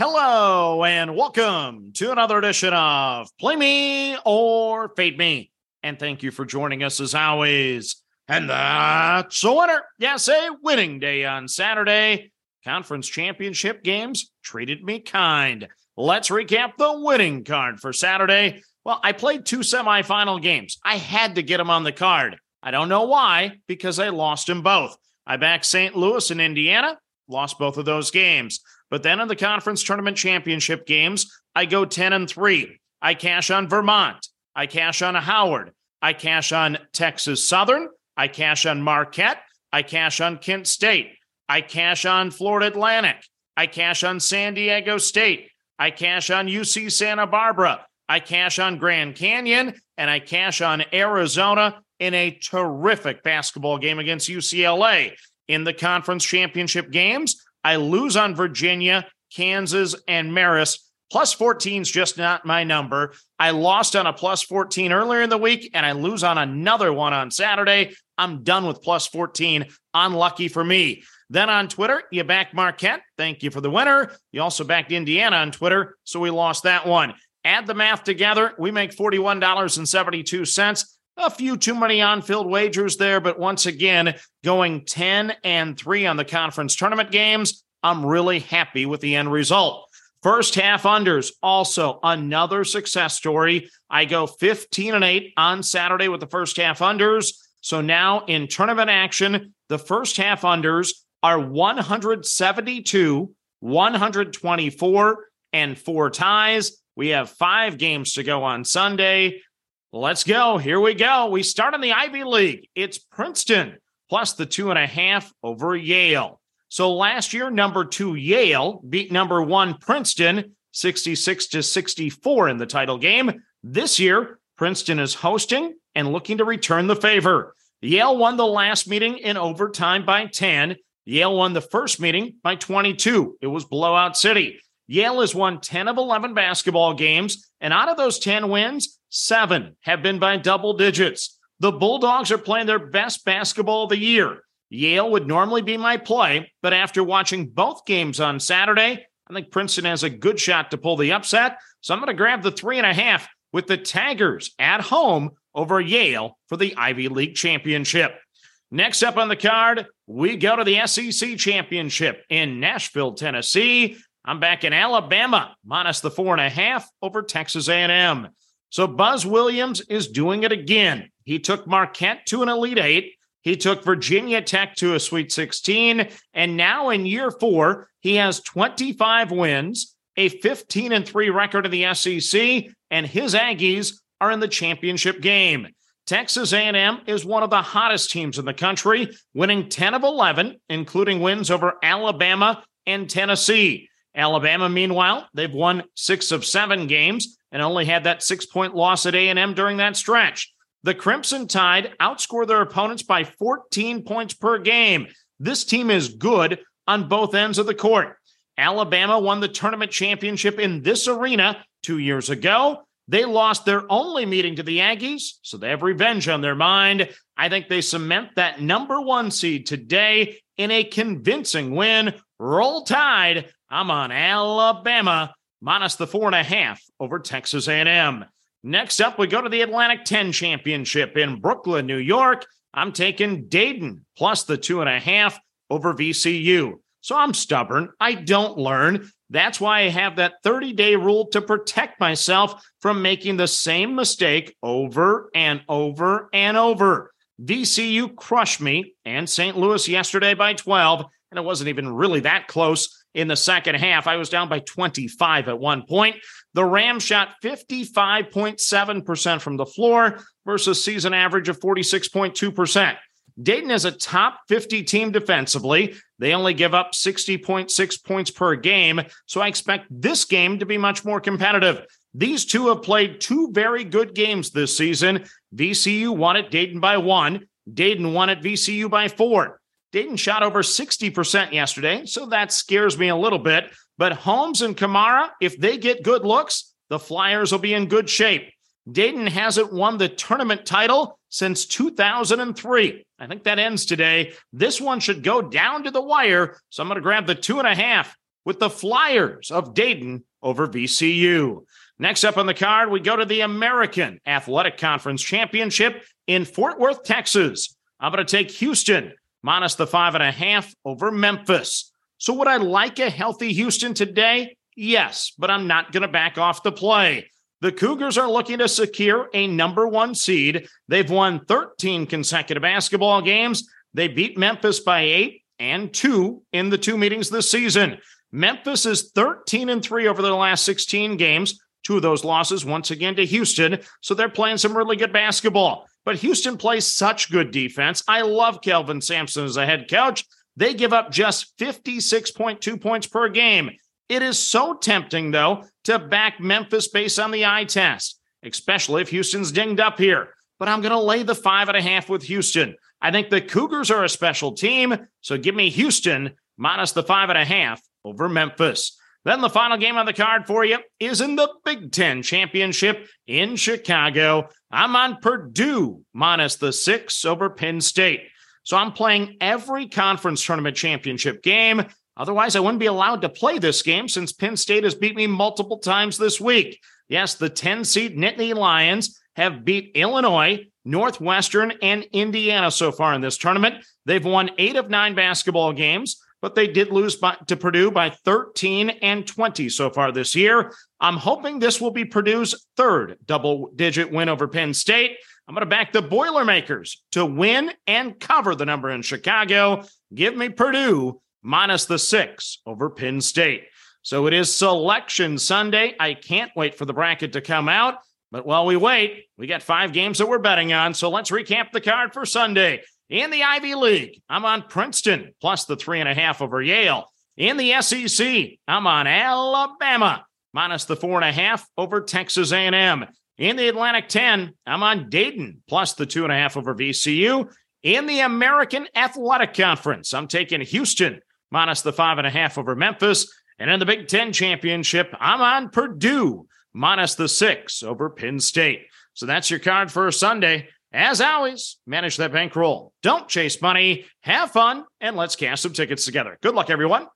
Hello and welcome to another edition of Play Me or Fade Me. And thank you for joining us as always. And that's a winner. Yes, a winning day on Saturday. Conference championship games treated me kind. Let's recap the winning card for Saturday. Well, I played two semifinal games. I had to get them on the card. I don't know why, because I lost them both. I backed Saint Louis and Indiana, lost both of those games. But then in the conference tournament championship games, I go 10-3. I cash on Vermont. I cash on Howard. I cash on Texas Southern. I cash on Marquette. I cash on Kent State. I cash on Florida Atlantic. I cash on San Diego State. I cash on UC Santa Barbara. I cash on Grand Canyon. And I cash on Arizona in a terrific basketball game against UCLA. In the conference championship games, I lose on Virginia, Kansas, and Marist. Plus 14 is just not my number. I lost on a plus 14 earlier in the week, and I lose on another one on Saturday. I'm done with plus 14. Unlucky for me. Then on Twitter, you backed Marquette. Thank you for the winner. You also backed Indiana on Twitter, so we lost that one. Add the math together. We make $41.72. A few too many on-field wagers there, but once again, going 10-3 on the conference tournament games, I'm really happy with the end result. First half unders, also another success story. I go 15-8 on Saturday with the first half unders. So now in tournament action, the first half unders are 172, 124, and 4 ties. We have 5 games to go on Sunday. Let's go. Here we go. We start in the Ivy League. It's Princeton plus the 2.5 over Yale. So last year, number 2 Yale beat number 1 Princeton 66-64 in the title game. This year, Princeton is hosting and looking to return the favor. Yale won the last meeting in overtime by 10. Yale won the first meeting by 22. It was blowout city. Yale has won 10 of 11 basketball games, and out of those 10 wins, 7 have been by double digits. The Bulldogs are playing their best basketball of the year. Yale would normally be my play, but after watching both games on Saturday, I think Princeton has a good shot to pull the upset, so I'm going to grab the 3.5 with the Tigers at home over Yale for the Ivy League championship. Next up on the card, we go to the SEC championship in Nashville, Tennessee. I'm back in Alabama, minus the 4.5 over Texas A&M. So Buzz Williams is doing it again. He took Marquette to an Elite 8. He took Virginia Tech to a Sweet 16. And now in year 4, he has 25 wins, a 15-3 record in the SEC, and his Aggies are in the championship game. Texas A&M is one of the hottest teams in the country, winning 10 of 11, including wins over Alabama and Tennessee. Alabama, meanwhile, they've won 6 of 7 games and only had that 6-point loss at A&M during that stretch. The Crimson Tide outscore their opponents by 14 points per game. This team is good on both ends of the court. Alabama won the tournament championship in this arena 2 years ago. They lost their only meeting to the Aggies, so they have revenge on their mind. I think they cement that number 1 seed today in a convincing win. Roll Tide. I'm on Alabama, minus the 4.5 over Texas A&M. Next up, we go to the Atlantic 10 championship in Brooklyn, New York. I'm taking Dayton plus the 2.5 over VCU. So I'm stubborn. I don't learn. That's why I have that 30-day rule to protect myself from making the same mistake over and over and over. VCU crushed me and St. Louis yesterday by 12, and it wasn't even really that close. In the second half, I was down by 25 at one point. The Rams shot 55.7% from the floor versus season average of 46.2%. Dayton is a top 50 team defensively. They only give up 60.6 points per game, so I expect this game to be much more competitive. These two have played 2 very good games this season. VCU won at Dayton by 1. Dayton won at VCU by 4. Dayton shot over 60% yesterday, so that scares me a little bit. But Holmes and Kamara, if they get good looks, the Flyers will be in good shape. Dayton hasn't won the tournament title since 2003. I think that ends today. This one should go down to the wire, so I'm going to grab the 2.5 with the Flyers of Dayton over VCU. Next up on the card, we go to the American Athletic Conference Championship in Fort Worth, Texas. I'm going to take Houston minus the 5.5 over Memphis. So would I like a healthy Houston today? Yes, but I'm not going to back off the play. The Cougars are looking to secure a number 1 seed. They've won 13 consecutive basketball games. They beat Memphis by 8 and 2 in the 2 meetings this season. Memphis is 13-3 over their last 16 games. 2 of those losses once again to Houston, so they're playing some really good basketball. But Houston plays such good defense. I love Kelvin Sampson as a head coach. They give up just 56.2 points per game. It is so tempting, though, to back Memphis based on the eye test, especially if Houston's dinged up here. But I'm going to lay the 5.5 with Houston. I think the Cougars are a special team, so give me Houston minus the 5.5 over Memphis. Then the final game on the card for you is in the Big 10 Championship in Chicago. I'm on Purdue minus the 6 over Penn State. So I'm playing every conference tournament championship game. Otherwise, I wouldn't be allowed to play this game since Penn State has beat me multiple times this week. Yes, the 10-seed Nittany Lions have beat Illinois, Northwestern, and Indiana so far in this tournament. They've won 8 of 9 basketball games, but they did lose to Purdue by 13 and 20 so far this year. I'm hoping this will be Purdue's 3rd double-digit win over Penn State. I'm going to back the Boilermakers to win and cover the number in Chicago. Give me Purdue minus the 6 over Penn State. So it is Selection Sunday. I can't wait for the bracket to come out. But while we wait, we got 5 games that we're betting on. So let's recap the card for Sunday. In the Ivy League, I'm on Princeton plus the 3.5 over Yale. In the SEC, I'm on Alabama minus the 4.5 over Texas A&M. In the Atlantic 10, I'm on Dayton plus the 2.5 over VCU. In the American Athletic Conference, I'm taking Houston minus the 5.5 over Memphis. And in the Big 10 Championship, I'm on Purdue minus the 6 over Penn State. So that's your card for Sunday. As always, manage that bankroll. Don't chase money. Have fun, and let's cash some tickets together. Good luck, everyone.